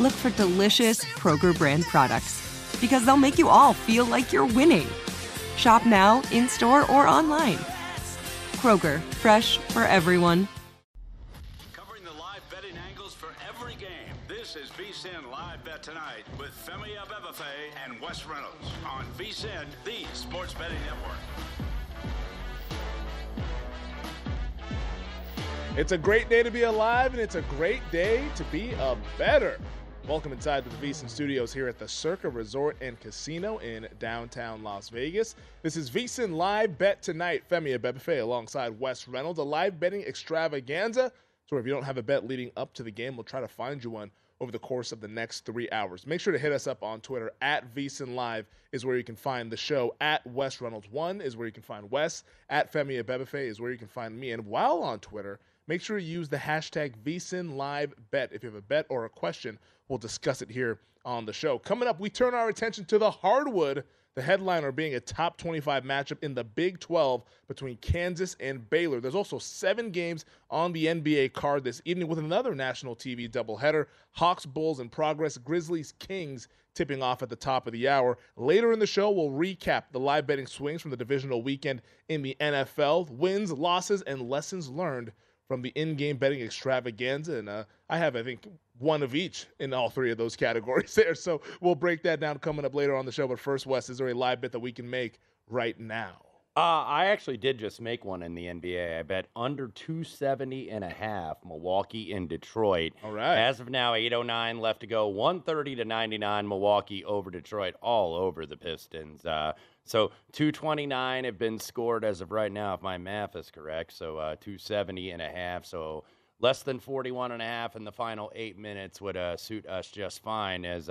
look for delicious Kroger brand products, because they'll make you all feel like you're winning. Shop now, in-store, or online. Kroger, fresh for everyone. Covering the live betting angles for every game, this is VSIN Live Bet Tonight with Femi Abebefe and Wes Reynolds on VSIN, the sports betting network. It's a great day to be alive, and it's a great day to be a bettor. Welcome inside the VSIN studios here at the Circa Resort and Casino in downtown Las Vegas. This is VSIN Live Bet Tonight. Femi Abebefe alongside Wes Reynolds, a live betting extravaganza. So if you don't have a bet leading up to the game, we'll try to find you one over the course of the next 3 hours. Make sure to hit us up on Twitter. At VSIN Live is where you can find the show. At Wes Reynolds1 is where you can find Wes. At Femi Abebefe is where you can find me. And while on Twitter, make sure you use the hashtag VSINLiveBet. If you have a bet or a question, we'll discuss it here on the show. Coming up, we turn our attention to the hardwood, the headliner being a top 25 matchup in the Big 12 between Kansas and Baylor. There's also 7 games on the NBA card this evening with another national TV doubleheader. Hawks, Bulls in progress. Grizzlies, Kings tipping off at the top of the hour. Later in the show, we'll recap the live betting swings from the divisional weekend in the NFL, wins, losses, and lessons learned from the in-game betting extravaganza, and I have, I think, one of each in all three of those categories there, so we'll break that down coming up later on the show. But first, Wes, is there a live bet that we can make right now? I actually did just make one in the NBA. I bet under 270.5, Milwaukee and Detroit. All right. As of now, 8:09 left to go, 130-99, Milwaukee over Detroit, all over the Pistons. So 229 have been scored as of right now, if my math is correct. So 270.5. So less than 41.5 in the final 8 minutes would suit us just fine. As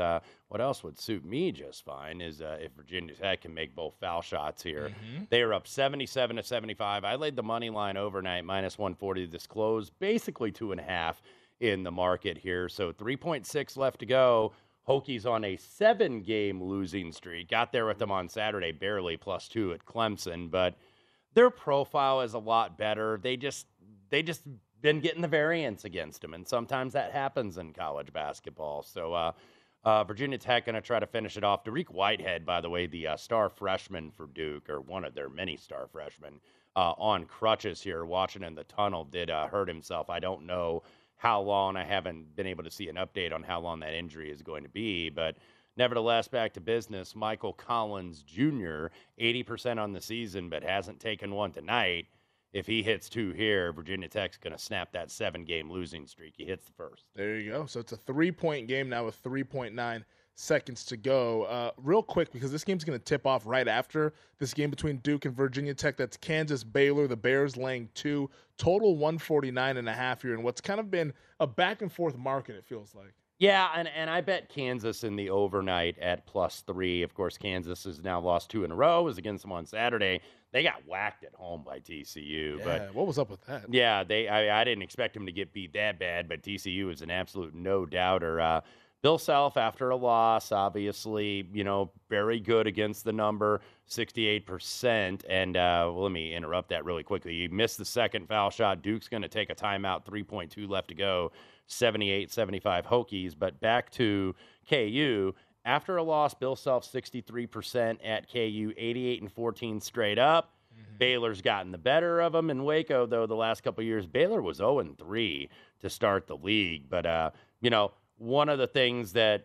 what else would suit me just fine is if Virginia Tech can make both foul shots here. Mm-hmm. They are up 77-75. I laid the money line overnight, minus 140. This closed basically 2.5 in the market here. So 3.6 left to go. Hokies on a 7-game losing streak. Got there with them on Saturday, barely +2 at Clemson, but their profile is a lot better. They just been getting the variance against them, and sometimes that happens in college basketball. So Virginia Tech going to try to finish it off. Dariq Whitehead, by the way, the star freshman for Duke, or one of their many star freshmen, on crutches here, watching in the tunnel, did hurt himself. I don't know how long. I haven't been able to see an update on how long that injury is going to be, but nevertheless, back to business. Michael Collins Jr., 80% on the season, but hasn't taken one tonight. If he hits 2 here, Virginia Tech's going to snap that 7-game losing streak. He hits the first. There you go. So it's a 3-point game now with 3.9 seconds to go. Real quick, because this game's going to tip off right after this game between Duke and Virginia Tech. That's Kansas, Baylor, the Bears laying 2, total 149.5 here. And what's kind of been a back-and-forth market, it feels like. Yeah, and I bet Kansas in the overnight at +3. Of course, Kansas has now lost 2 in a row. It was against them on Saturday. They got whacked at home by TCU. Yeah, but what was up with that? Yeah, I didn't expect them to get beat that bad, but TCU is an absolute no-doubter. Bill Self, after a loss, obviously, very good against the number, 68%. And let me interrupt that really quickly. You missed the second foul shot. Duke's going to take a timeout, 3:2 left to go. 78-75 Hokies, but back to KU. After a loss, Bill Self 63% at KU, 88-14 straight up. Mm-hmm. Baylor's gotten the better of them in Waco, though, the last couple of years. Baylor was 0-3 to start the league. But, one of the things that,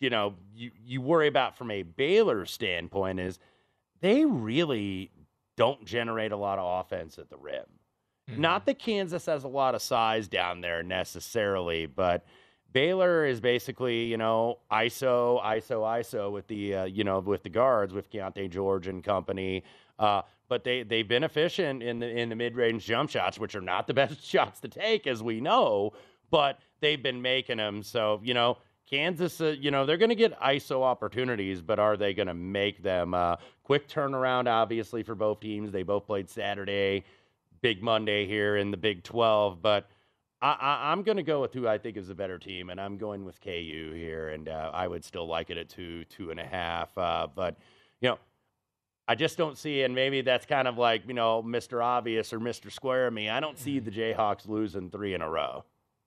you worry about from a Baylor standpoint is they really don't generate a lot of offense at the rim. Not that Kansas has a lot of size down there necessarily, but Baylor is basically, ISO with the, with the guards, with Keyontae George and company. But they've been efficient in the mid-range jump shots, which are not the best shots to take, as we know, but they've been making them. So, Kansas, they're going to get ISO opportunities, but are they going to make them? Quick turnaround, obviously, for both teams. They both played Saturday. Big Monday here in the Big 12, but I'm going to go with who I think is the better team, and I'm going with KU here, and I would still like it at 2.5. But, I just don't see, and maybe that's kind of like, Mr. Obvious or Mr. Square me. I don't see the Jayhawks losing 3 in a row.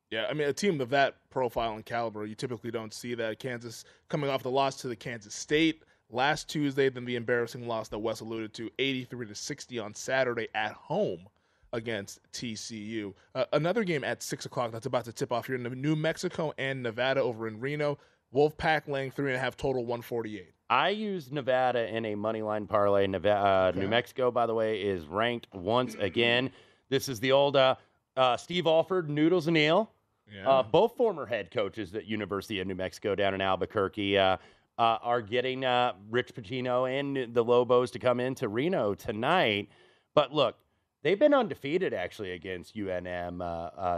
Yeah, a team of that profile and caliber, you typically don't see that. Kansas coming off the loss to the Kansas State last Tuesday, then the embarrassing loss that Wes alluded to, 83-60 on Saturday at home against TCU. Another game at 6 o'clock that's about to tip off here in New Mexico and Nevada over in Reno. Wolfpack laying 3.5, total 148. I used Nevada in a moneyline parlay. New Mexico, by the way, is ranked once again. This is the old Steve Alford, Noodles and Eel. Yeah. Both former head coaches at University of New Mexico down in Albuquerque are getting Rich Pacino and the Lobos to come into Reno tonight. But look, they've been undefeated, actually, against UNM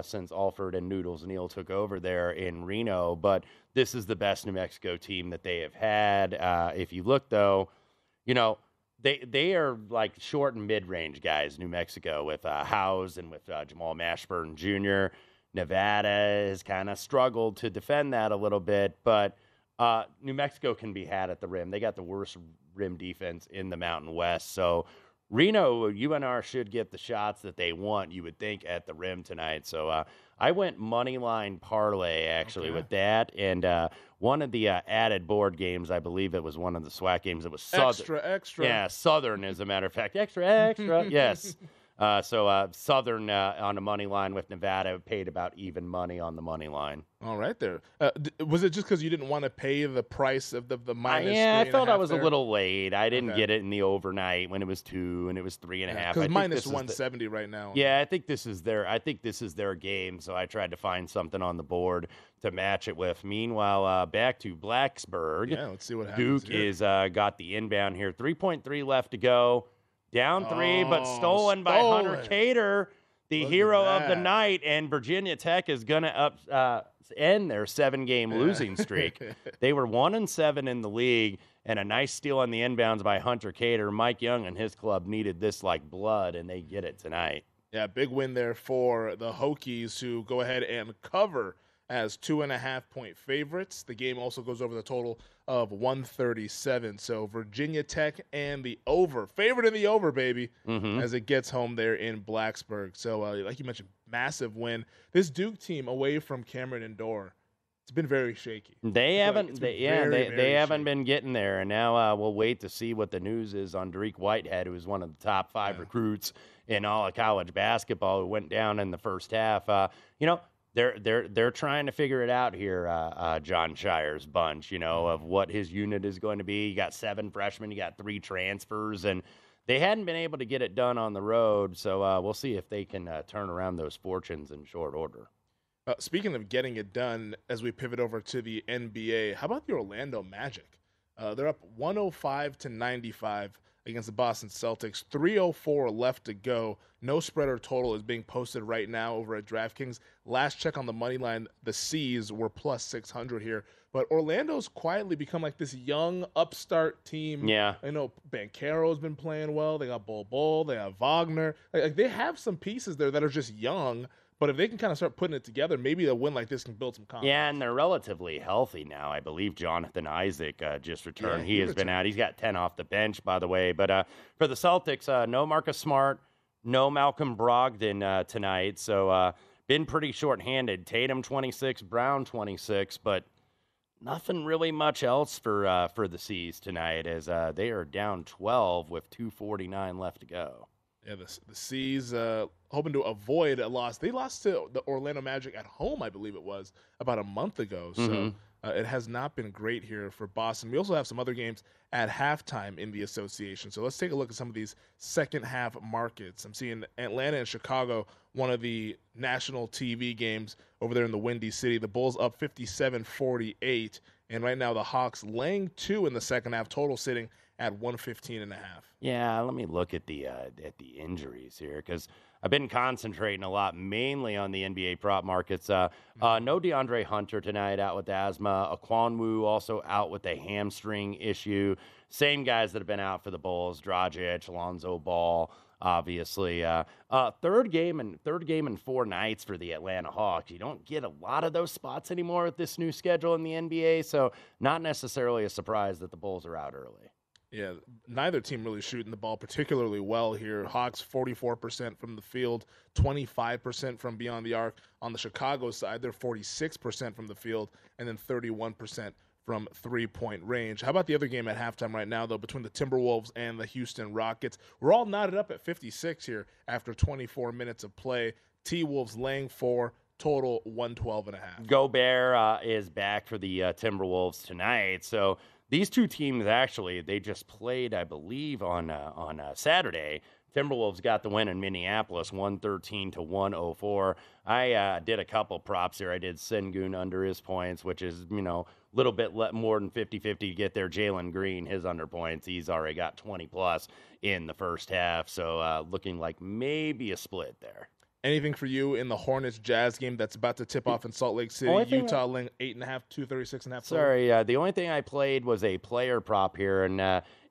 since Alford and Noodles Neal took over there in Reno. But this is the best New Mexico team that they have had. If you look, though, they are like short and mid-range guys, New Mexico, with Howes and with Jamal Mashburn Jr. Nevada has kind of struggled to defend that a little bit. But New Mexico can be had at the rim. They got the worst rim defense in the Mountain West, so Reno, UNR should get the shots that they want, you would think, at the rim tonight. So I went moneyline parlay, actually, with that. And one of the added board games, I believe it was one of the SWAC games. It was Southern. Extra. Yeah, Southern, as a matter of fact. Extra, yes. So Southern on a money line with Nevada paid about even money on the money line. All right there. Was it just because you didn't want to pay the price of the minus? Yeah, I felt I was a little late. I didn't get it in the overnight when it was 2 and it was 3.5. Because minus 170 right now. Yeah, I think this is their game. So I tried to find something on the board to match it with. Meanwhile, back to Blacksburg. Yeah, let's see what happens. Duke is got the inbound here. 3.3 left to go. Down 3, but stolen by Hunter Cattoor, the hero of the night. And Virginia Tech is going to end their 7-game losing streak. They were 1-7 in the league, and a nice steal on the inbounds by Hunter Cattoor. Mike Young and his club needed this like blood, and they get it tonight. Yeah, big win there for the Hokies, who go ahead and cover as 2.5-point favorites. The game also goes over the total of 137. So Virginia Tech and the over. Favorite in the over, baby, as it gets home there in Blacksburg. So like you mentioned, massive win. This Duke team away from Cameron Indoor, it's been very shaky. They haven't been getting there. And now we'll wait to see what the news is on Dariq Whitehead, who is one of the top 5 recruits in all of college basketball, who went down in the first half. They're trying to figure it out here, John Shires' bunch, of what his unit is going to be. You got 7 freshmen, you got 3 transfers, and they hadn't been able to get it done on the road. So we'll see if they can turn around those fortunes in short order. Speaking of getting it done, as we pivot over to the NBA, how about the Orlando Magic? They're up 105-95 against the Boston Celtics. 3:04 left to go. No spread or total is being posted right now over at DraftKings. Last check on the money line, the C's were plus 600 here. But Orlando's quietly become like this young upstart team. Yeah. I know Banchero's been playing well. They got Bol Bol. They have Wagner. Like they have some pieces there that are just young. But if they can kind of start putting it together, maybe a win like this can build some confidence. Yeah, and they're relatively healthy now. I believe Jonathan Isaac just returned. Yeah, he has been out. He's got 10 off the bench, by the way. But for the Celtics, no Marcus Smart, no Malcolm Brogdon tonight. So been pretty shorthanded. Tatum 26, Brown 26, but nothing really much else for the C's tonight as they are down 12 with 2:49 left to go. Yeah, the C's hoping to avoid a loss. They lost to the Orlando Magic at home, I believe it was, about a month ago. So it has not been great here for Boston. We also have some other games at halftime in the association. So let's take a look at some of these second-half markets. I'm seeing Atlanta and Chicago, one of the national TV games over there in the Windy City. The Bulls up 57-48. And right now the Hawks laying 2 in the second half, total sitting at 115.5. Yeah, let me look at the injuries here because I've been concentrating a lot mainly on the NBA prop markets. No DeAndre Hunter tonight, out with asthma. Okongwu also out with a hamstring issue. Same guys that have been out for the Bulls: Dragic, Lonzo Ball, obviously. Third game in 4 nights for the Atlanta Hawks. You don't get a lot of those spots anymore with this new schedule in the NBA, so not necessarily a surprise that the Bulls are out early. Yeah, neither team really shooting the ball particularly well here. Hawks 44% from the field, 25% from beyond the arc. On the Chicago side, they're 46% from the field, and then 31% from three-point range. How about the other game at halftime right now, though, between the Timberwolves and the Houston Rockets? We're all knotted up at 56 here after 24 minutes of play. T-Wolves laying 4. Total 112.5. Gobert is back for the Timberwolves tonight. So these two teams actually, they just played, I believe, on Saturday. Timberwolves got the win in Minneapolis, 113-104. I did a couple props here. I did Sengun under his points, which is, you know, a little bit more than 50-50 to get there. Jalen Green, his under points, he's already got 20-plus in the first half. So looking like maybe a split there. Anything for you in the Hornets-Jazz game that's about to tip off in Salt Lake City? Utah laying 8.5, 236.5. Sorry, the only thing I played was a player prop here, and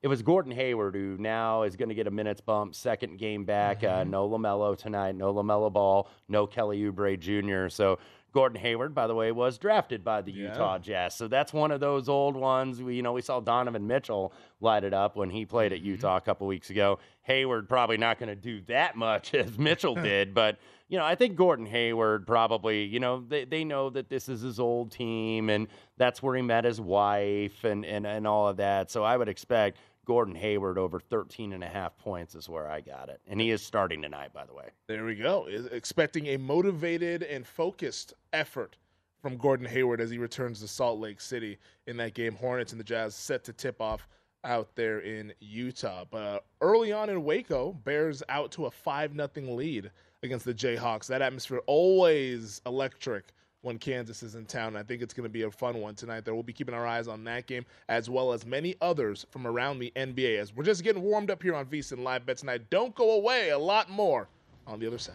it was Gordon Hayward, who now is going to get a minutes bump, second game back. No LaMelo tonight, no LaMelo Ball, no Kelly Oubre Jr. So Gordon Hayward, by the way, was drafted by the Utah Jazz. So that's one of those old ones. We saw Donovan Mitchell light it up when he played at Utah a couple weeks ago. Hayward probably not going to do that much as Mitchell did. But, you know, I think Gordon Hayward probably, you know, they know that this is his old team and that's where he met his wife and all of that. So I would expect Gordon Hayward over 13.5 points is where I got it. And he is starting tonight, by the way. There we go. Expecting a motivated and focused effort from Gordon Hayward as he returns to Salt Lake City in that game. Hornets and the Jazz set to tip off out there in Utah. But early on in Waco, Bears out to a 5-0 lead against the Jayhawks. That atmosphere always electric when Kansas is in town. I think it's going to be a fun one tonight. There, we'll be keeping our eyes on that game as well as many others from around the NBA as we're just getting warmed up here on VSiN Live Bet tonight. Don't go away. A lot more on the other side.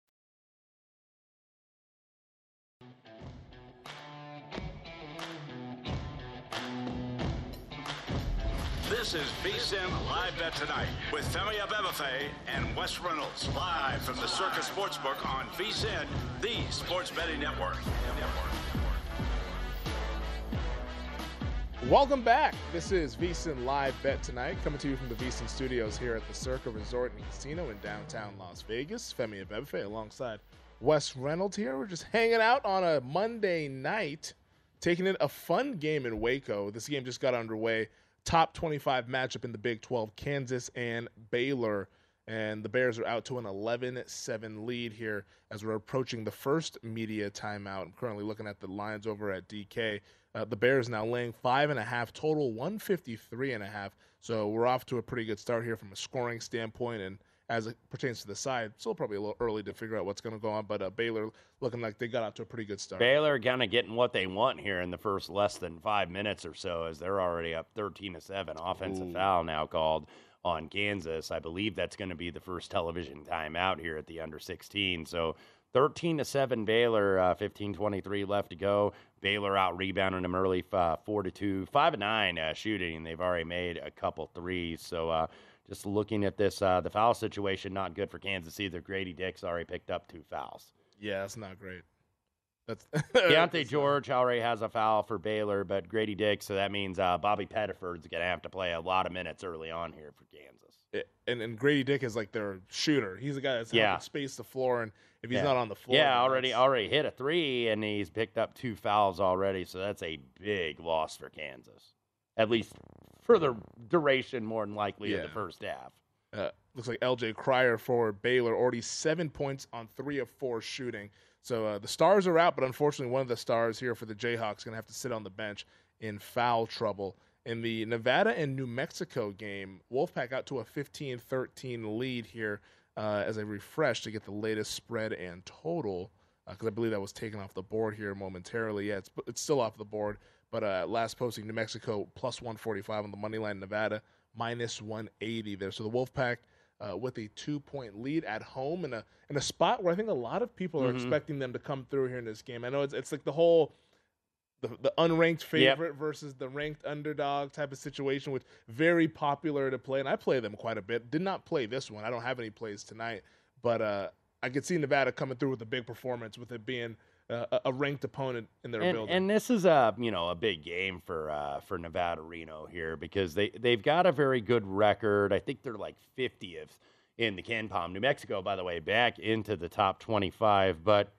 This is VSIN Live Bet Tonight with Femi Abebefe and Wes Reynolds, live from the Circa Sportsbook on VSIN, the sports betting network. Welcome back. This is VSIN Live Bet Tonight, coming to you from the VSIN studios here at the Circa Resort and Casino in downtown Las Vegas. Femi Abebefe alongside Wes Reynolds here. We're just hanging out on a Monday night, taking in a fun game in Waco. This game just got underway. Top 25 matchup in the Big 12, Kansas and Baylor. And the Bears are out to an 11-7 lead here as we're approaching the first media timeout. I'm currently looking at the lines over at DK. The Bears now laying 5.5 total, 153.5. So we're off to a pretty good start here from a scoring standpoint. And as it pertains to the side, still probably a little early to figure out what's going to go on. But Baylor looking like they got off to a pretty good start. Baylor kind of getting what they want here in the first less than 5 minutes or so, as they're already up 13-7. Offensive foul now called on Kansas. I believe that's going to be the first television timeout here at the under 16. So 13-7 Baylor, 15:23 left to go. Baylor out rebounding them early, 4-2, 5-9 shooting. They've already made a couple threes. So just looking at this, the foul situation, not good for Kansas either. Grady Dick's already picked up 2 fouls. Yeah, that's not great. That's Keyontae George already has a foul for Baylor, but Grady Dick, so that means Bobby Pettiford's going to have to play a lot of minutes early on here for Kansas. And Grady Dick is like their shooter. He's the guy that's helping space the floor, and if he's not on the floor. Yeah, already hit a three, and he's picked up 2 fouls already, so that's a big loss for Kansas. At least for the duration, more than likely, of the first half. Looks like LJ Cryer for Baylor, already 7 points on 3 of 4 shooting. So the stars are out, but unfortunately one of the stars here for the Jayhawks going to have to sit on the bench in foul trouble. In the Nevada and New Mexico game, Wolfpack out to a 15-13 lead here as I refresh to get the latest spread and total, because I believe that was taken off the board here momentarily. Yeah, it's still off the board. But last posting, New Mexico plus 145 on the money line, Nevada minus 180 there. So the Wolfpack with a 2-point lead at home in a spot where I think a lot of people are expecting them to come through here in this game. I know it's like the whole the unranked favorite versus the ranked underdog type of situation, which very popular to play. And I play them quite a bit. Did not play this one. I don't have any plays tonight. But I could see Nevada coming through with a big performance, with it being – a ranked opponent in their building. And this is a big game for Nevada Reno here, because they've got a very good record. I think they're like 50th in the Ken Palm. New Mexico, by the way, back into the top 25. But,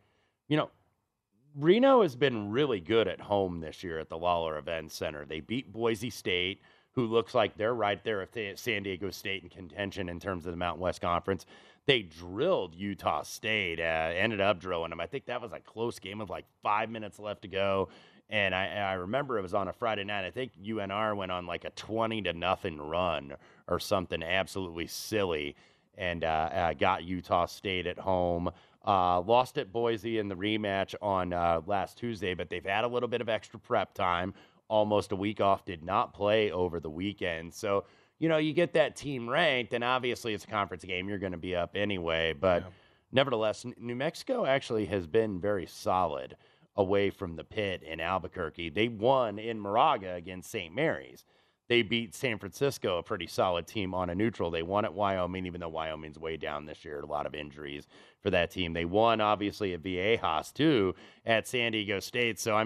Reno has been really good at home this year at the Lawler Events Center. They beat Boise State, who looks like they're right there at San Diego State in contention in terms of the Mountain West Conference. They drilled Utah State, ended up drilling them. I think that was a close game with like 5 minutes left to go. And I remember it was on a Friday night. I think UNR went on like a 20-0 run or something absolutely silly, and got Utah State at home. Lost at Boise in the rematch on last Tuesday, but they've had a little bit of extra prep time. Almost a week off, did not play over the weekend. So, you get that team ranked, and obviously it's a conference game. You're going to be up anyway. But nevertheless, New Mexico actually has been very solid away from the pit in Albuquerque. They won in Moraga against St. Mary's. They beat San Francisco, a pretty solid team, on a neutral. They won at Wyoming, even though Wyoming's way down this year. A lot of injuries for that team. They won, obviously, at Viejas, too, at San Diego State. So,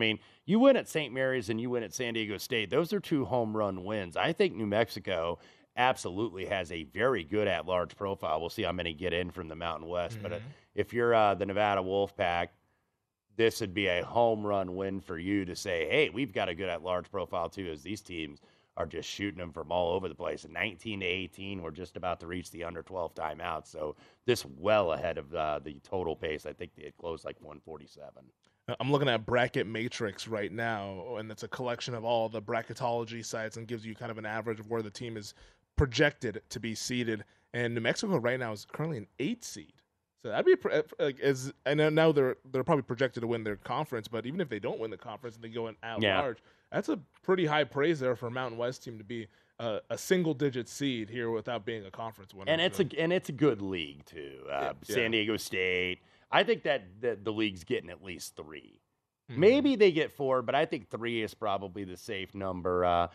you win at St. Mary's and you win at San Diego State. Those are two home run wins. I think New Mexico absolutely has a very good at-large profile. We'll see how many get in from the Mountain West. Mm-hmm. But if you're the Nevada Wolfpack, this would be a home run win for you to say, hey, we've got a good at-large profile, too, as these teams are just shooting them from all over the place. And 19-18, we're just about to reach the under-12 timeout. So this well ahead of the total pace. I think it closed like 147. I'm looking at Bracket Matrix right now, and it's a collection of all the bracketology sites and gives you kind of an average of where the team is projected to be seeded. And New Mexico right now is currently an 8 seed. So that'd be I know now they're probably projected to win their conference, but even if they don't win the conference and they go in at large, that's a pretty high praise there for a Mountain West team to be a single-digit seed here without being a conference winner. And it's a good league too. San Diego State. I think that the league's getting at least 3. Mm-hmm. Maybe they get 4, but I think 3 is probably the safe number.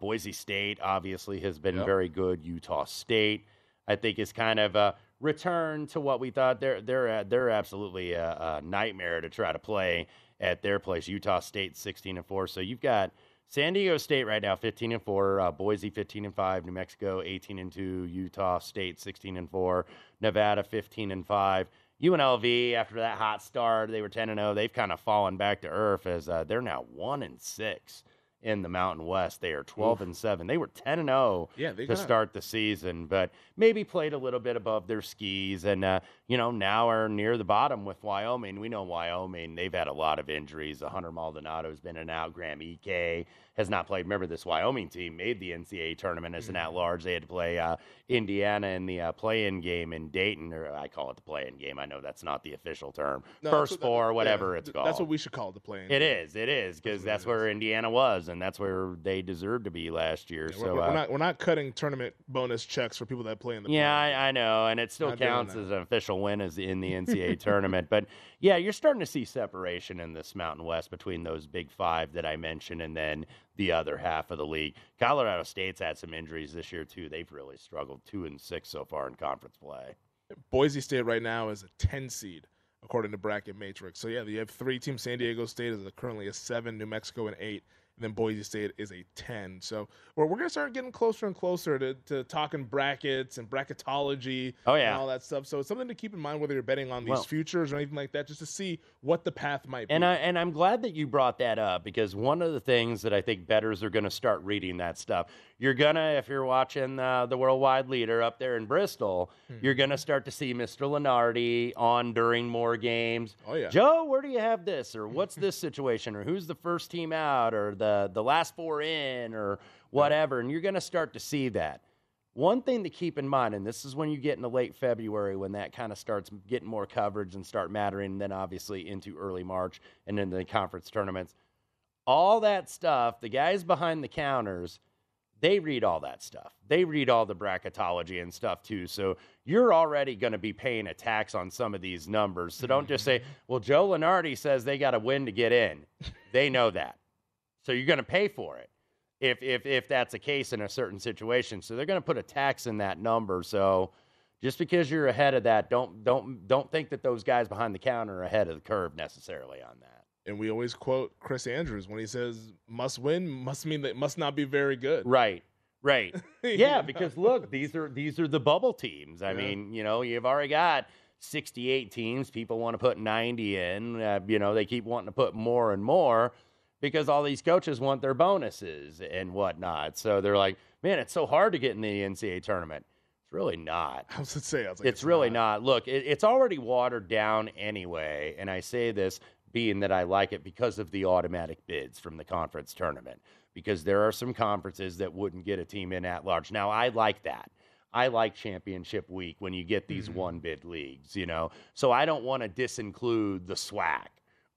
Boise State obviously has been very good. Utah State, I think, is kind of a return to what we thought. They're absolutely a nightmare to try to play at their place. Utah State 16-4. So you've got San Diego State right now 15-4, Boise 15-5, New Mexico 18-2, Utah State 16-4, Nevada 15-5. UNLV, after that hot start, they were 10-0. They've kind of fallen back to earth as they're now 1-6 in the Mountain West. They are 12-7. They were 10-0 to start the season, but maybe played a little bit above their skis and, now are near the bottom with Wyoming. We know Wyoming, they've had a lot of injuries. Hunter Maldonado's been in and out. Graham E.K. has not played. Remember, this Wyoming team made the NCAA tournament as an at-large. They had to play Indiana in the play-in game in Dayton, or I call it the play-in game. I know that's not the official term. No, First Four, whatever it's called. That's what we should call the play-in game. It is, because that's where Indiana was, and that's where they deserved to be last year. Yeah, we're not cutting tournament bonus checks for people that play in the play-in. I know, and it still counts as an official win as in the NCAA tournament. But, you're starting to see separation in this Mountain West between those big 5 that I mentioned and then the other half of the league. Colorado State's had some injuries this year, too. They've really struggled 2-6 so far in conference play. Boise State right now is a 10 seed, according to Bracket Matrix. So, you have 3 teams. San Diego State is currently a 7, New Mexico an 8, and then Boise State is a 10. So we're going to start getting closer and closer to talking brackets and bracketology and all that stuff. So it's something to keep in mind whether you're betting on these futures or anything like that, just to see what the path might be. And I'm glad that you brought that up, because one of the things that I think bettors are going to start reading that stuff. You're going to, if you're watching the Worldwide Leader up there in Bristol, you're going to start to see Mr. Lunardi on during more games. Oh, yeah. Joe, where do you have this? Or what's this situation? Or who's the first team out? Or the last 4 in? Or whatever. And you're going to start to see that. One thing to keep in mind, and this is when you get into late February, when that kind of starts getting more coverage and start mattering, and then obviously into early March and then the conference tournaments. All that stuff, the guys behind the counters, they read all that stuff. They read all the bracketology and stuff, too. So you're already going to be paying a tax on some of these numbers. So don't just say, well, Joe Lunardi says they got to win to get in. They know that. So you're going to pay for it if that's the case in a certain situation. So they're going to put a tax in that number. So Just because you're ahead of that, don't think that those guys behind the counter are ahead of the curve necessarily on that. And we always quote Chris Andrews when he says, must win must mean that must not be very good. Right. Right. Yeah, because look, these are the bubble teams. I mean, you know, you've already got 68 teams. People want to put 90 in. You know, they keep wanting to put more and more because all these coaches want their bonuses and whatnot. So they're like, man, it's so hard to get in the NCAA tournament. It's really not. I was going to say, it's really not. Look, it's already watered down anyway. And I say this being that I like it because of the automatic bids from the conference tournament, because there are some conferences that wouldn't get a team in at large. Now, I like that. I like championship week when you get these one-bid leagues, you know. So I don't want to disinclude the SWAC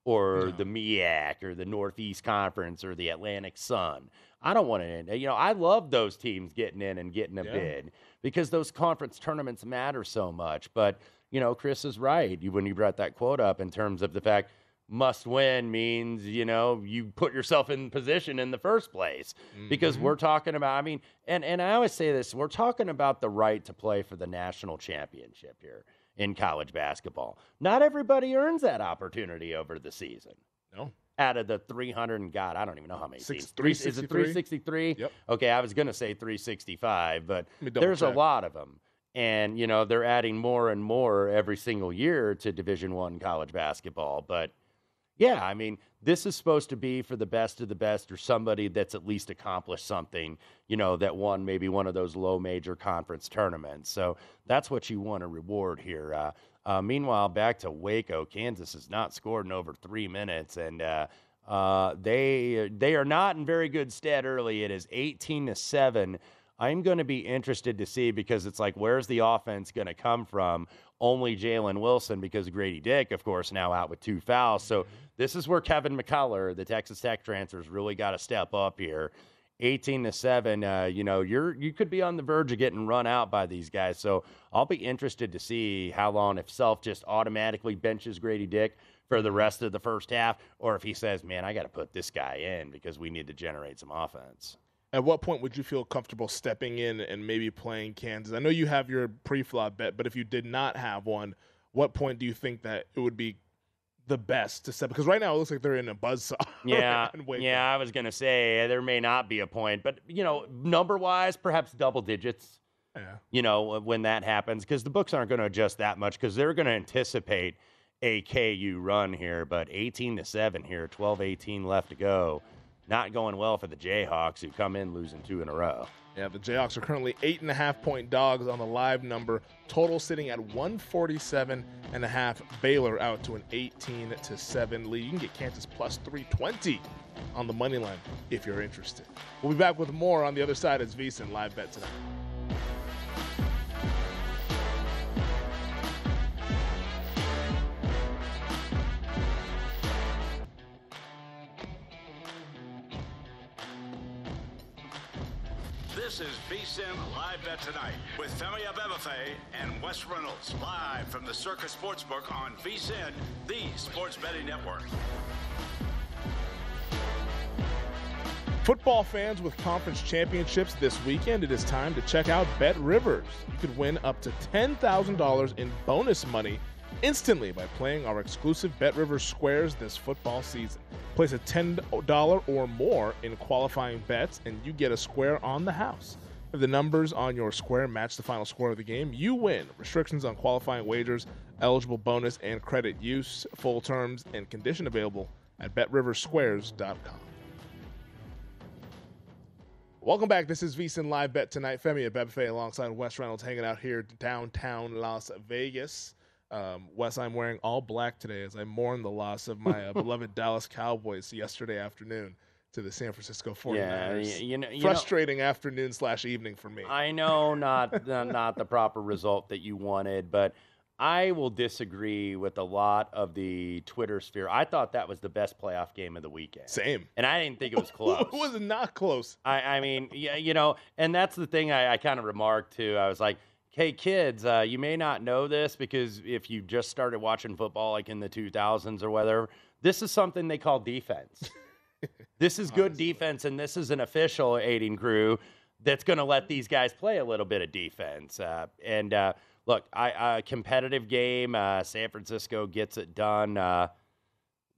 or the MEAC or the Northeast Conference or the Atlantic Sun. I don't want to, you know, I love those teams getting in and getting a bid because those conference tournaments matter so much. But, you know, Chris is right when you brought that quote up in terms of the fact must win means, you know, you put yourself in position in the first place because we're talking about, I mean, and I always say this, we're talking about the right to play for the national championship here in college basketball. Not everybody earns that opportunity over the season. No. Out of the 300 and God, I don't even know how many teams. 363? Yep. Okay, I was going to say 365, but there's a lot of them. And, you know, they're adding more and more every single year to Division I college basketball, but yeah, I mean, this is supposed to be for the best of the best or somebody that's at least accomplished something, you know, that won maybe one of those low major conference tournaments. So that's what you want to reward here. Meanwhile, back to Waco, Kansas has not scored in over 3 minutes, and they are not in very good stead early. It is 18-7. I'm going to be interested to see because it's like, where's the offense going to come from? Only Jalen Wilson because Grady Dick, of course, now out with two fouls. So this is where Kevin McCullough, the Texas Tech transfer, has really got to step up here. 18-7, you know, you could be on the verge of getting run out by these guys. So I'll be interested to see how long, if Self just automatically benches Grady Dick for the rest of the first half, or if he says, man, I got to put this guy in because we need to generate some offense. At what point would you feel comfortable stepping in and maybe playing Kansas? I know you have your pre-flop bet, but if you did not have one, what point do you think that it would be the best to step? Because right now it looks like they're in a buzzsaw. Yeah, I was going to say there may not be a point. But, you know, number-wise, perhaps double digits, you know, when that happens. Because the books aren't going to adjust that much because they're going to anticipate a KU run here. But 18-7 here, 12-18 left to go. Not going well for the Jayhawks, who come in losing two in a row. Yeah, the Jayhawks are currently 8.5-point dogs on the live number. Total sitting at 147.5. Baylor out to an 18-7 lead. You can get Kansas plus 320 on the money line if you're interested. We'll be back with more on the other side as VSiN Live Bet tonight. This is VSiN Live Bet Tonight with Femi Abebefe and Wes Reynolds, live from the Circa Sportsbook on VSiN, the sports betting network. Football fans, with conference championships this weekend, it is time to check out Bet Rivers. You could win up to $10,000 in bonus money instantly by playing our exclusive Bet Rivers Squares this football season. Place a $10 or more in qualifying bets, and you get a square on the house. If the numbers on your square match the final score of the game, you win. Restrictions on qualifying wagers, eligible bonus and credit use, full terms and condition available at BetRiversSquares.com. Welcome back. This is VSiN Live Bet Tonight. Femi Abebefe alongside Wes Reynolds, hanging out here downtown Las Vegas. Wes, I'm wearing all black today as I mourn the loss of my beloved Dallas Cowboys yesterday afternoon to the San Francisco 49ers. Yeah, you frustrating afternoon/evening for me. I know not the proper result that you wanted, but I will disagree with a lot of the Twitter sphere. I thought that was the best playoff game of the weekend. Same. And I didn't think it was close. It was not close. I mean, yeah, you know, and that's the thing I kind of remarked too. I was like, hey, kids, you may not know this because if you just started watching football like in the 2000s or whatever, this is something they call defense. This is good defense, and this is an official aiding crew that's going to let these guys play a little bit of defense. And look, a competitive game. San Francisco gets it done.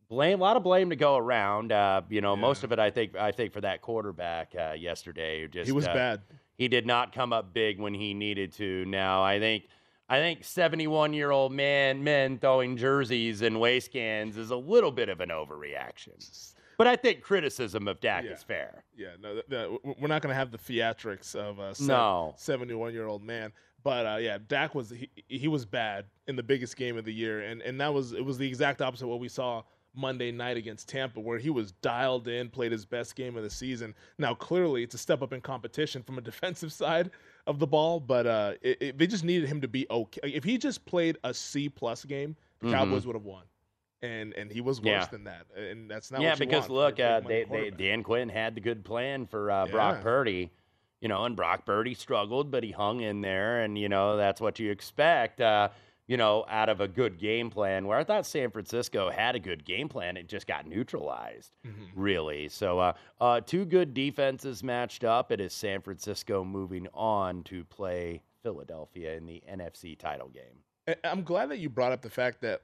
Blame, a lot of blame to go around. Most of it, I think for that quarterback yesterday. Who just, he was bad. He did not come up big when he needed to. Now, I think 71-year-old men throwing jerseys and waistbands is a little bit of an overreaction. But I think criticism of Dak is fair. Yeah, no, we're not going to have the theatrics of a 71-year-old man. But, Dak was he was bad in the biggest game of the year, and it was the exact opposite of what we saw Monday night against Tampa, where he was dialed in, played his best game of the season. Now, clearly, it's a step up in competition from a defensive side of the ball, but they just needed him to be okay. If he just played a C-plus game, the Cowboys would have won. And he was worse than that, and that's not what you want. Yeah, because, look, Dan Quinn had the good plan for Brock Purdy, and Brock Purdy struggled, but he hung in there, and, that's what you expect, out of a good game plan, where I thought San Francisco had a good game plan. It just got neutralized, really. So two good defenses matched up. It is San Francisco moving on to play Philadelphia in the NFC title game. I'm glad that you brought up the fact that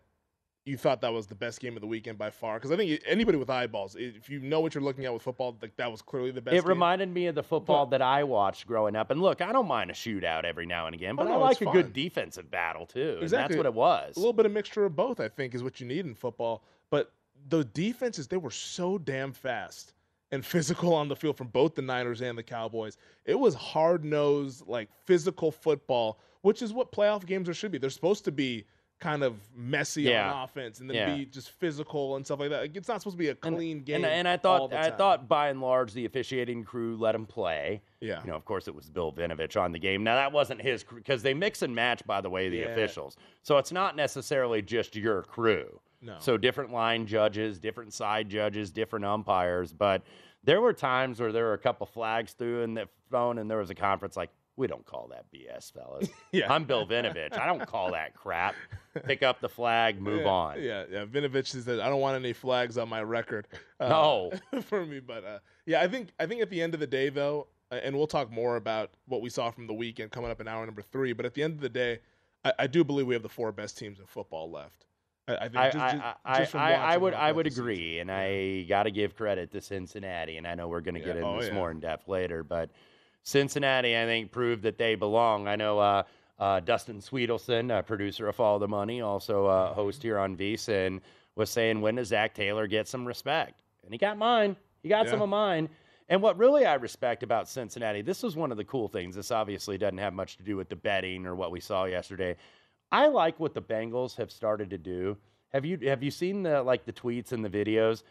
you thought that was the best game of the weekend by far, because I think anybody with eyeballs, if you know what you're looking at with football, like, that was clearly the best game. It reminded me of the football that I watched growing up. And, look, I don't mind a shootout every now and again, but I like a good defensive battle too. Exactly. And that's what it was. A little bit of mixture of both, I think, is what you need in football. But the defenses, they were so damn fast and physical on the field from both the Niners and the Cowboys. It was hard-nosed, like, physical football, which is what playoff games should be. They're supposed to be kind of messy on offense, and then be just physical and stuff like that. Like, it's not supposed to be a clean game. And I thought by and large the officiating crew let him play. Yeah. Of course it was Bill Vinovich on the game. Now that wasn't his crew, because they mix and match, by the way, the officials. So it's not necessarily just your crew. No. So different line judges, different side judges, different umpires. But there were times where there were a couple flags through in the phone, and there was a conference like, "We don't call that BS, fellas." I'm Bill Vinovich. I don't call that crap. Pick up the flag, move on. Yeah. Vinovich said, "I don't want any flags on my record." No, for me. But I think at the end of the day, though, and we'll talk more about what we saw from the weekend coming up in hour number 3. But at the end of the day, I do believe we have the 4 best teams in football left. I would agree, and I got to give credit to Cincinnati, and I know we're going to get into this more in depth later, but Cincinnati, I think, proved that they belong. I know Dustin Sweetelson, producer of Follow the Money, also a host here on VSIN, was saying, when does Zac Taylor get some respect? And he got mine. He got some of mine. And what really I respect about Cincinnati, this was one of the cool things. This obviously doesn't have much to do with the betting or what we saw yesterday. I like what the Bengals have started to do. Have you seen the tweets and the videos?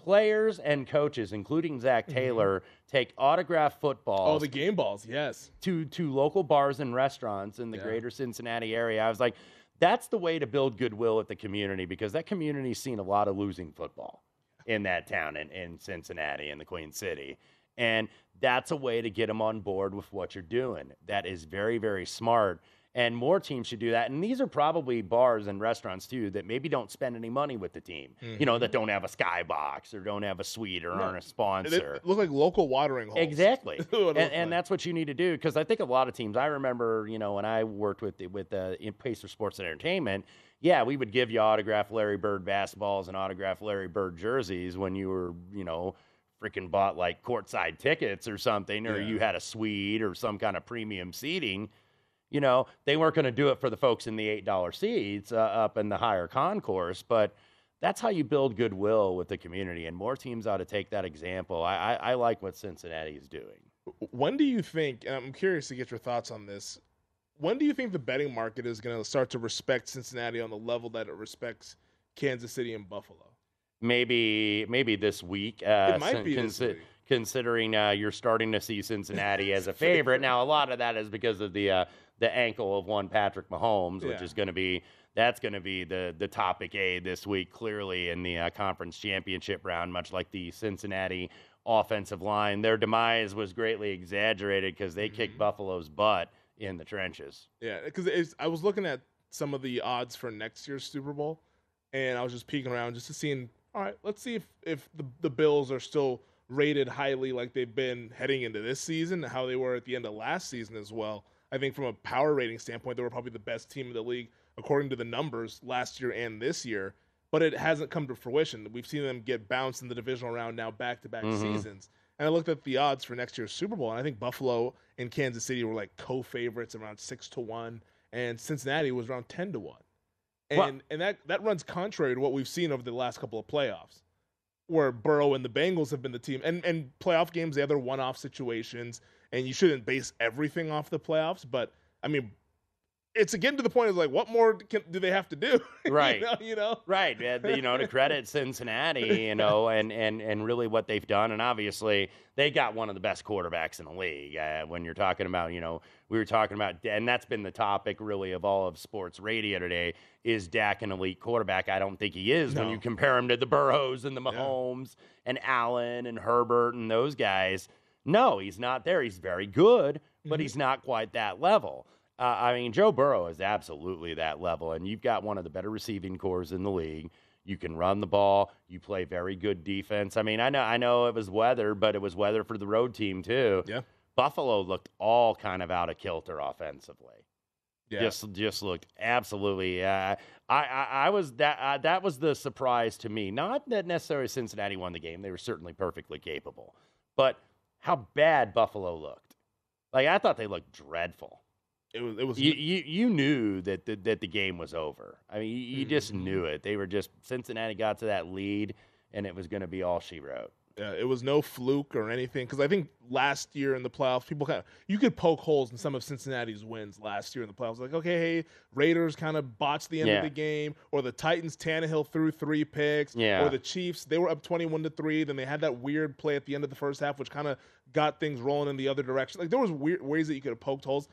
Players and coaches, including Zac Taylor, take autographed footballs. Oh, the game balls, yes. To local bars and restaurants in the greater Cincinnati area. I was like, that's the way to build goodwill with the community, because that community's seen a lot of losing football in that town, in Cincinnati, in the Queen City. And that's a way to get them on board with what you're doing. That is very, very smart. And more teams should do that. And these are probably bars and restaurants, too, that maybe don't spend any money with the team, that don't have a skybox or don't have a suite or aren't a sponsor. It look like local watering holes. Exactly. and that's what you need to do, because I think a lot of teams, I remember, when I worked with in Pacer Sports and Entertainment, we would give you autographed Larry Bird basketballs and autographed Larry Bird jerseys when you were, freaking bought, like, courtside tickets or something, or you had a suite or some kind of premium seating. They weren't going to do it for the folks in the $8 seats up in the higher concourse, but that's how you build goodwill with the community, and more teams ought to take that example. I like what Cincinnati is doing. When do you think, and I'm curious to get your thoughts on this, when do you think the betting market is going to start to respect Cincinnati on the level that it respects Kansas City and Buffalo? Maybe this week. It might be this week. Considering you're starting to see Cincinnati as a favorite. Now, a lot of that is because of the ankle of one Patrick Mahomes, which is going to be the topic A this week, clearly, in the conference championship round, much like the Cincinnati offensive line. Their demise was greatly exaggerated because they kicked Buffalo's butt in the trenches. Yeah, because I was looking at some of the odds for next year's Super Bowl, and I was just peeking around just to see, all right, let's see if the Bills are still rated highly like they've been heading into this season, how they were at the end of last season as well. I think from a power rating standpoint, they were probably the best team in the league according to the numbers last year and this year, but it hasn't come to fruition. We've seen them get bounced in the divisional round now back-to-back seasons. And I looked at the odds for next year's Super Bowl, and I think Buffalo and Kansas City were like co-favorites around 6-1, and Cincinnati was around 10-1. And that runs contrary to what we've seen over the last couple of playoffs, where Burrow and the Bengals have been the team. And playoff games, they have their one-off situations, and you shouldn't base everything off the playoffs. But, I mean, it's again to the point of, like, what more do they have to do? Right. Right. You know, to credit Cincinnati, and really what they've done. And obviously they got one of the best quarterbacks in the league when you're talking about, we were talking about, and that's been the topic really of all of sports radio today, is Dak an elite quarterback? I don't think he is when you compare him to the Burrows and the Mahomes and Allen and Herbert and those guys. No, he's not there. He's very good, but he's not quite that level. I mean, Joe Burrow is absolutely that level, and you've got one of the better receiving cores in the league. You can run the ball. You play very good defense. I mean, I know it was weather, but it was weather for the road team too. Yeah. Buffalo looked all kind of out of kilter offensively. Yeah. Just looked absolutely. That was the surprise to me. Not that necessarily Cincinnati won the game. They were certainly perfectly capable, but how bad Buffalo looked. Like, I thought they looked dreadful. It was. You knew that the game was over. I mean, you just knew it. They were just Cincinnati got to that lead, and it was going to be all she wrote. Yeah, it was no fluke or anything, because I think last year in the playoffs, people you could poke holes in some of Cincinnati's wins last year in the playoffs. Like, okay, hey, Raiders kind of botched the end of the game, or the Titans, Tannehill threw 3 picks, or the Chiefs, they were up 21-3, then they had that weird play at the end of the first half, which kind of got things rolling in the other direction. Like, there was weird ways that you could have poked holes.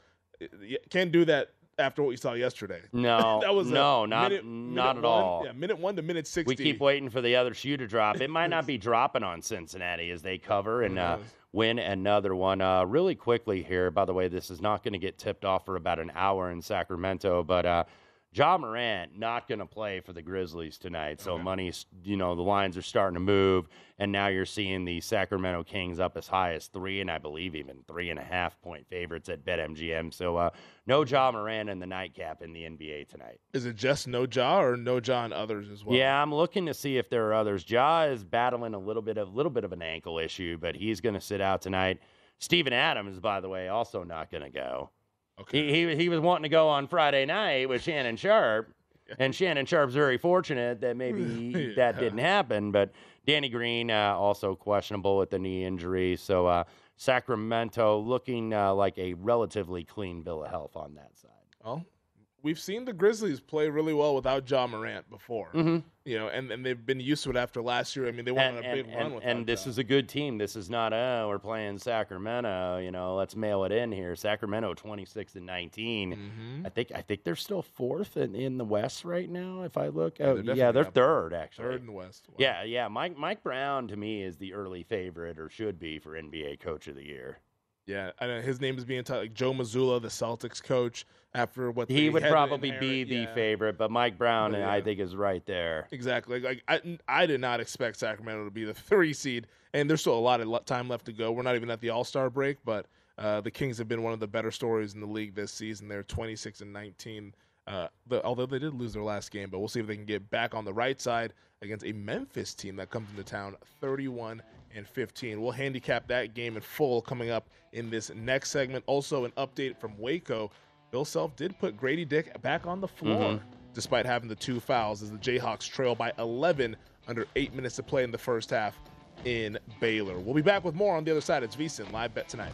You can't do that after what you saw yesterday. No, that was not at all. Yeah, minute 1 to minute 60. We keep waiting for the other shoe to drop. It might not be dropping on Cincinnati as they cover and win another one. Really quickly here, by the way, this is not going to get tipped off for about an hour in Sacramento, but Ja Morant not going to play for the Grizzlies tonight. So money's, the lines are starting to move, and now you're seeing the Sacramento Kings up as high as 3, and I believe even 3.5-point favorites at BetMGM. So no Ja Morant in the nightcap in the NBA tonight. Is it just no Ja or no Ja and others as well? Yeah, I'm looking to see if there are others. Ja is battling a little bit of an ankle issue, but he's going to sit out tonight. Steven Adams, by the way, also not going to go. Okay. He was wanting to go on Friday night with Shannon Sharp, and Shannon Sharp's very fortunate that maybe that didn't happen. But Danny Green also questionable with the knee injury. So Sacramento looking like a relatively clean bill of health on that side. Well, we've seen the Grizzlies play really well without Ja Morant before, and they've been used to it after last year. I mean, they went on a big run with him. And this is a good team. This is not, we're playing Sacramento, let's mail it in here. Sacramento 26-19. I think they're still 4th in the West right now, if I look. They're 3rd, actually. 3rd in the West. Wow. Yeah. Mike Brown, to me, is the early favorite, or should be, for NBA Coach of the Year. Yeah, I know his name is being tied, like Joe Mazzulla, the Celtics coach. After what he would probably be the favorite, but Mike Brown, I think, is right there. Exactly. Like I did not expect Sacramento to be the 3 seed, and there's still a lot of time left to go. We're not even at the All-Star break, but the Kings have been one of the better stories in the league this season. They're 26-19. Although they did lose their last game, but we'll see if they can get back on the right side against a Memphis team that comes into town 31-15. We'll handicap that game in full coming up in this next segment. Also, an update from Waco. Bill Self did put Grady Dick back on the floor despite having the 2 fouls, as the Jayhawks trail by 11 under 8 minutes to play in the first half in Baylor. We'll be back with more on the other side. It's VSiN Live Bet Tonight.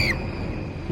screamed.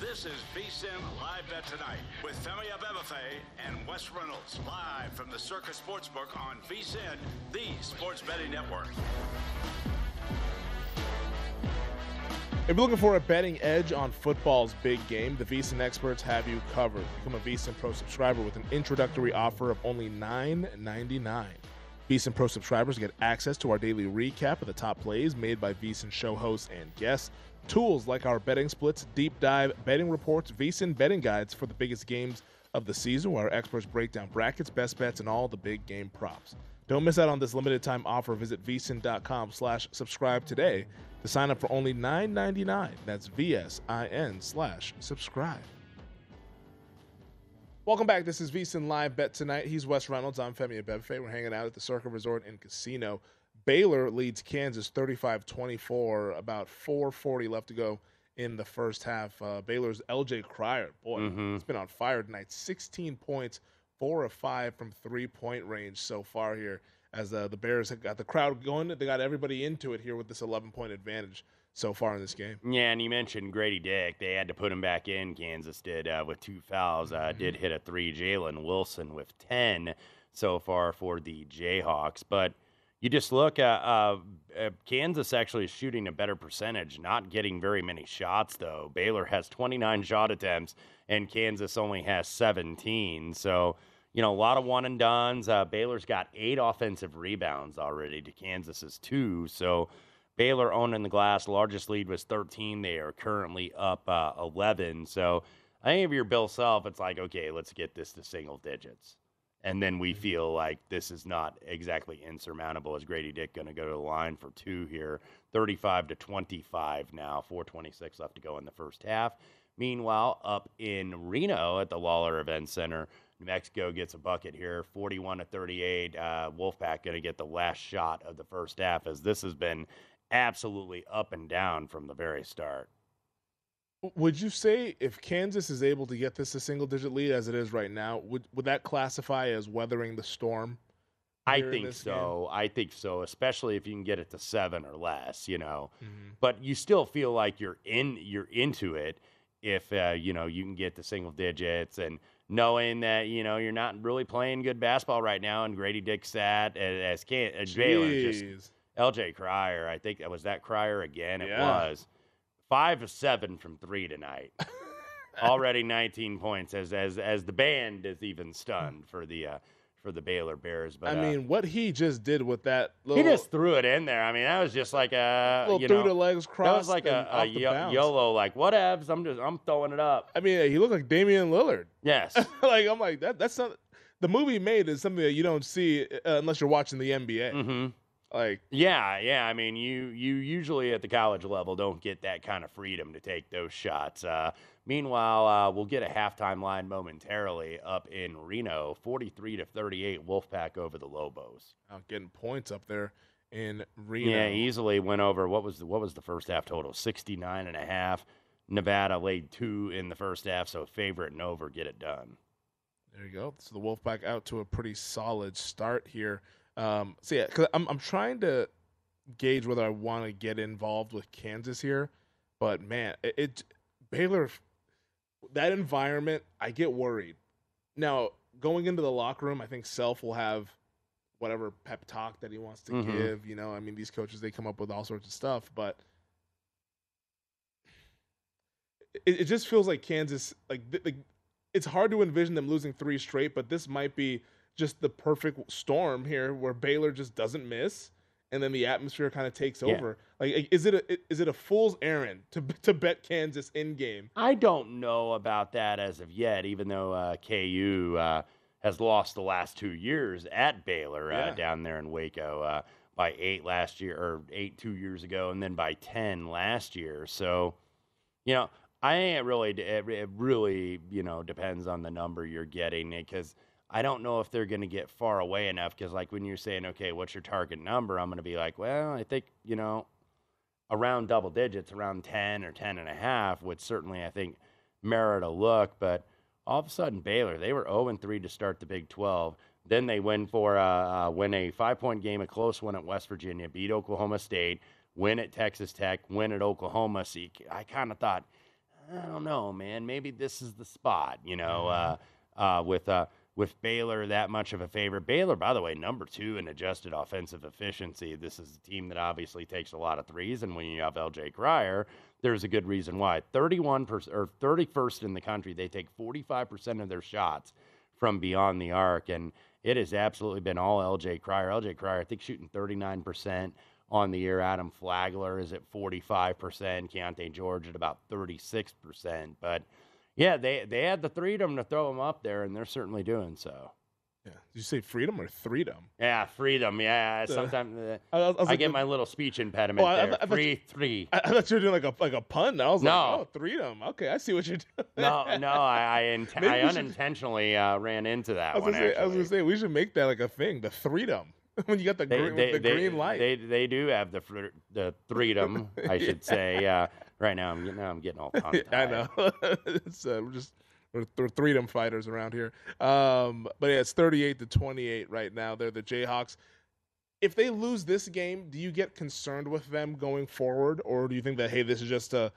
This is VSIN Live Bet Tonight with Femi Abebefe and Wes Reynolds, live from the Circa Sportsbook on VSIN, the sports betting network. If you're looking for a betting edge on football's big game, the VSIN experts have you covered. Become a VSIN Pro subscriber with an introductory offer of only $9.99. VSIN Pro subscribers get access to our daily recap of the top plays made by VSIN show hosts and guests. Tools like our betting splits, deep dive betting reports, VSIN betting guides for the biggest games of the season, where our experts break down brackets, best bets, and all the big game props. Don't miss out on this limited time offer. Visit vsin.com/subscribe today to sign up for only $9.99. That's VSIN/subscribe. Welcome back. This is VSIN Live Bet Tonight. He's Wes Reynolds. I'm Femi Abebefe. We're hanging out at the Circa Resort and Casino. Baylor leads Kansas 35-24, about 4:40 left to go in the first half. Baylor's LJ Cryer, boy, He's been on fire tonight. 16 points, 4 of 5 from three-point range so far here, as the Bears have got the crowd going. They got everybody into it here with this 11-point advantage so far in this game. Yeah, and you mentioned Grady Dick. They had to put him back in, Kansas did, with two fouls. Did hit a three. Jalen Wilson with 10 so far for the Jayhawks. But you just look, Kansas actually is shooting a better percentage, not getting very many shots, though. Baylor has 29 shot attempts, and Kansas only has 17. So, you know, a lot of one-and-dones. Baylor's got 8 offensive rebounds already to Kansas's 2. So, Baylor owning the glass. Largest lead was 13. They are currently up 11. So, I think if you're Bill Self, it's like, okay, let's get this to single digits. And then we feel like this is not exactly insurmountable. Is Grady Dick going to go to the line for 2 here? 35-25 now, 4:26 left to go in the first half. Meanwhile, up in Reno at the Lawler Event Center, New Mexico gets a bucket here, 41-38. Wolfpack going to get the last shot of the first half, as this has been absolutely up and down from the very start. Would you say if Kansas is able to get this a single-digit lead as it is right now, would that classify as weathering the storm? I think so. Game? I think so, especially if you can get it to 7 or less, you know. Mm-hmm. But you still feel like you're into it if you know, you can get to single digits and knowing that, you know, you're not really playing good basketball right now. And Grady Dick sat as Jalen, just LJ Cryer. I think that was that Cryer again. Yeah. It was 5 of 7 from 3 tonight. Already 19 points as the band is even stunned for the Baylor Bears. But I mean, what he just did with that little, he just threw it in there. I mean, that was just like a little through the legs cross. That was like a YOLO, like whatevs. I'm throwing it up. I mean, he looked like Damian Lillard. Yes, like I'm like that's not the movie made is something that you don't see unless you're watching the NBA. Mm-hmm. Like yeah. I mean, you usually at the college level don't get that kind of freedom to take those shots. Meanwhile, we'll get a halftime line momentarily up in Reno, 43-38 Wolfpack over the Lobos. Out getting points up there in Reno. Yeah, easily went over. What was the first half total? 69.5. Nevada laid 2 in the first half, so favorite and over, get it done. There you go. So the Wolfpack out to a pretty solid start here. So yeah, cause I'm trying to gauge whether I want to get involved with Kansas here, but man, Baylor, that environment, I get worried. Now going into the locker room, I think Self will have whatever pep talk that he wants to give. You know, I mean, these coaches, they come up with all sorts of stuff, but it just feels like Kansas, like it's hard to envision them losing 3 straight, but this might be just the perfect storm here where Baylor just doesn't miss, and then the atmosphere kind of takes over. Like, is it a fool's errand to bet Kansas in game? I don't know about that as of yet, even though KU has lost the last 2 years at Baylor down there in Waco by 8 last year, or 8 2 years ago, and then by 10 last year. So, you know, it really, you know, depends on the number you're getting, because I don't know if they're going to get far away enough, because, like, when you're saying, okay, what's your target number, I'm going to be like, well, I think, you know, around double digits, around 10 or 10.5 would certainly, I think, merit a look. But all of a sudden, Baylor, they were 0-3 to start the Big 12. Then they win a 5-point game, a close one at West Virginia, beat Oklahoma State, win at Texas Tech, win at Oklahoma. So I kind of thought, I don't know, man, maybe this is the spot, you know, with Baylor that much of a favorite. Baylor, by the way, number 2 in adjusted offensive efficiency. This is a team that obviously takes a lot of threes, and when you have LJ Cryer, there's a good reason why. 31st in the country, they take 45% of their shots from beyond the arc, and it has absolutely been all LJ Cryer. LJ Cryer, I think, shooting 39% on the year. Adam Flagler is at 45%. Keyontae George at about 36%, but yeah, they had the freedom to throw them up there, and they're certainly doing so. Yeah. Did you say freedom or freedom? Yeah, freedom. Yeah. Sometimes I get my little speech impediment there. I thought I thought you were doing like a pun. I was like, oh, freedom. Okay, I see what you're doing. I unintentionally ran into that one. I was going to say, we should make that like a thing, the freedom. When you got the green light. They do have the freedom, I should say. Right now, I'm getting all tongue-tied. I know. We're freedom fighters around here. But yeah, it's 38-28 right now. They're the Jayhawks. If they lose this game, do you get concerned with them going forward, or do you think that, hey, this is just a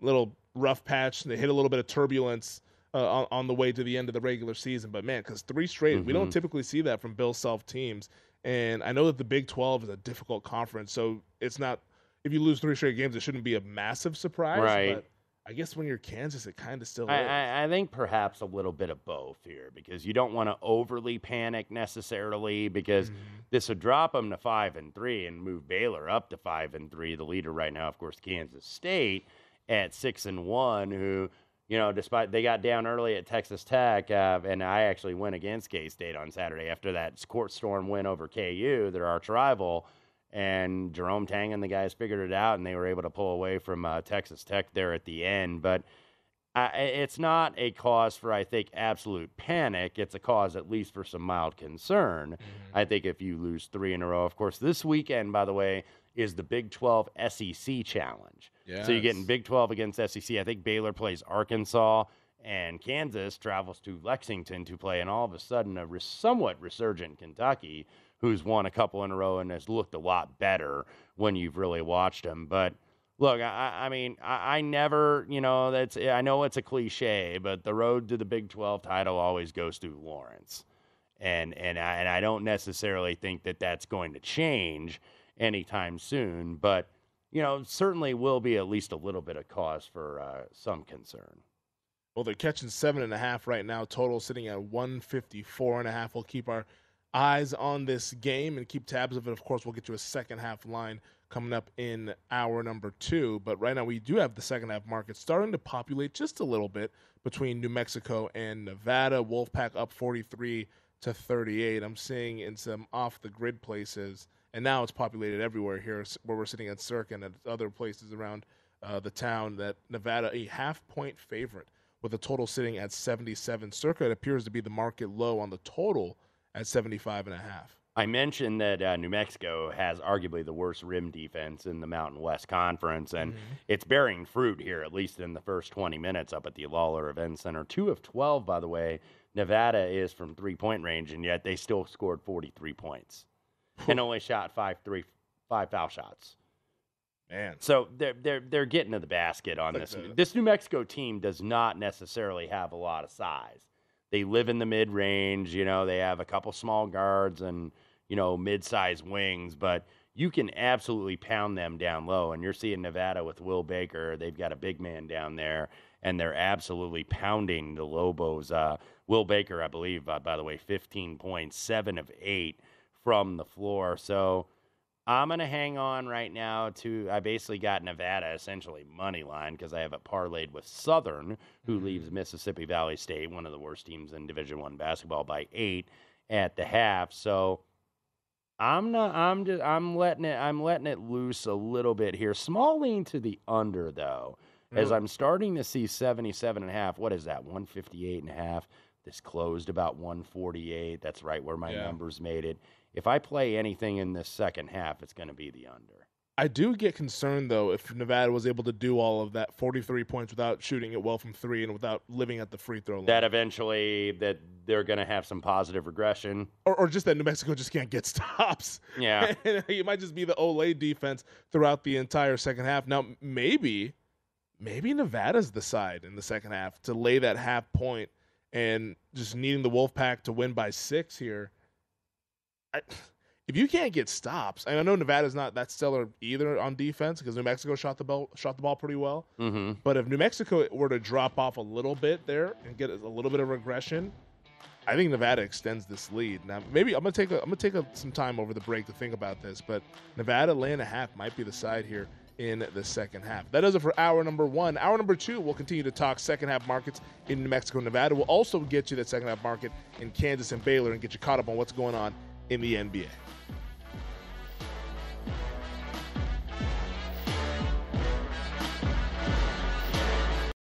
little rough patch and they hit a little bit of turbulence on the way to the end of the regular season? But man, because 3 straight, we don't typically see that from Bill Self teams. And I know that the Big 12 is a difficult conference, so it's not – if you lose 3 straight games, it shouldn't be a massive surprise. Right. But I guess when you're Kansas, it kind of still is. I think perhaps a little bit of both here, because you don't want to overly panic necessarily, because this would drop them to 5-3 and move Baylor up to 5-3. The leader right now, of course, Kansas State at 6-1, who – you know, despite they got down early at Texas Tech, and I actually went against K-State on Saturday after that court storm win over KU, their arch rival, and Jerome Tang and the guys figured it out, and they were able to pull away from Texas Tech there at the end. But it's not a cause for, I think, absolute panic. It's a cause at least for some mild concern, I think, if you lose 3 in a row. Of course, this weekend, by the way, is the Big 12 SEC Challenge. Yes. So you're getting Big 12 against SEC. I think Baylor plays Arkansas, and Kansas travels to Lexington to play, and all of a sudden a somewhat resurgent Kentucky, who's won a couple in a row and has looked a lot better when you've really watched them. But look, I mean, I never, you know, that's, I know it's a cliche, but the road to the Big 12 title always goes through Lawrence. And I don't necessarily think that that's going to change anytime soon, but, you know, certainly will be at least a little bit of cause for some concern. Well, they're catching 7.5 right now, total sitting at 154.5. We'll keep our eyes on this game and keep tabs of it. Of course, we'll get you a second half line coming up in hour number 2. But right now we do have the second half market starting to populate just a little bit between New Mexico and Nevada. Wolfpack up 43-38. I'm seeing in some off-the-grid places, and now it's populated everywhere here where we're sitting at Circa and at other places around the town, that Nevada a half-point favorite with a total sitting at 77. Circa, it appears to be the market low on the total at 75.5. I mentioned that New Mexico has arguably the worst rim defense in the Mountain West Conference, and it's bearing fruit here, at least in the first 20 minutes up at the Lawler Event Center. 2 of 12, by the way, Nevada is from three-point range, and yet they still scored 43 points and only shot five foul shots. Man. So they're getting to the basket on this. This New Mexico team does not necessarily have a lot of size. They live in the mid-range. You know, they have a couple small guards and, you know, mid-sized wings, but you can absolutely pound them down low. And you're seeing Nevada with Will Baker. They've got a big man down there, and they're absolutely pounding the Lobos. Will Baker, I believe, by the way, 15 points, 7 of 8 from the floor. So I'm going to hang on right now to, I basically got Nevada essentially money line because I have it parlayed with Southern, who leaves Mississippi Valley State, one of the worst teams in Division I basketball, by 8 at the half. So I'm letting it loose a little bit here. Small lean to the under though, as I'm starting to see 77.5. What is that? 158.5. This closed about 148. That's right where my numbers made it. If I play anything in this second half, it's going to be the under. I do get concerned, though, if Nevada was able to do all of that, 43 points without shooting it well from three and without living at the free throw line. That eventually that they're going to have some positive regression. Or just that New Mexico just can't get stops. Yeah. It might just be the Olay defense throughout the entire second half. Now, maybe Nevada's the side in the second half to lay that half point and just needing the Wolfpack to win by 6 here. If you can't get stops, and I know Nevada's not that stellar either on defense because New Mexico shot the ball pretty well. But if New Mexico were to drop off a little bit there and get a little bit of regression, I think Nevada extends this lead. Now, maybe I'm gonna take some time over the break to think about this, but Nevada laying a half might be the side here in the second half. That does it for hour number 1. Hour number 2, we'll continue to talk second half markets in New Mexico, Nevada. We'll also get you that second half market in Kansas and Baylor and get you caught up on what's going on in the NBA.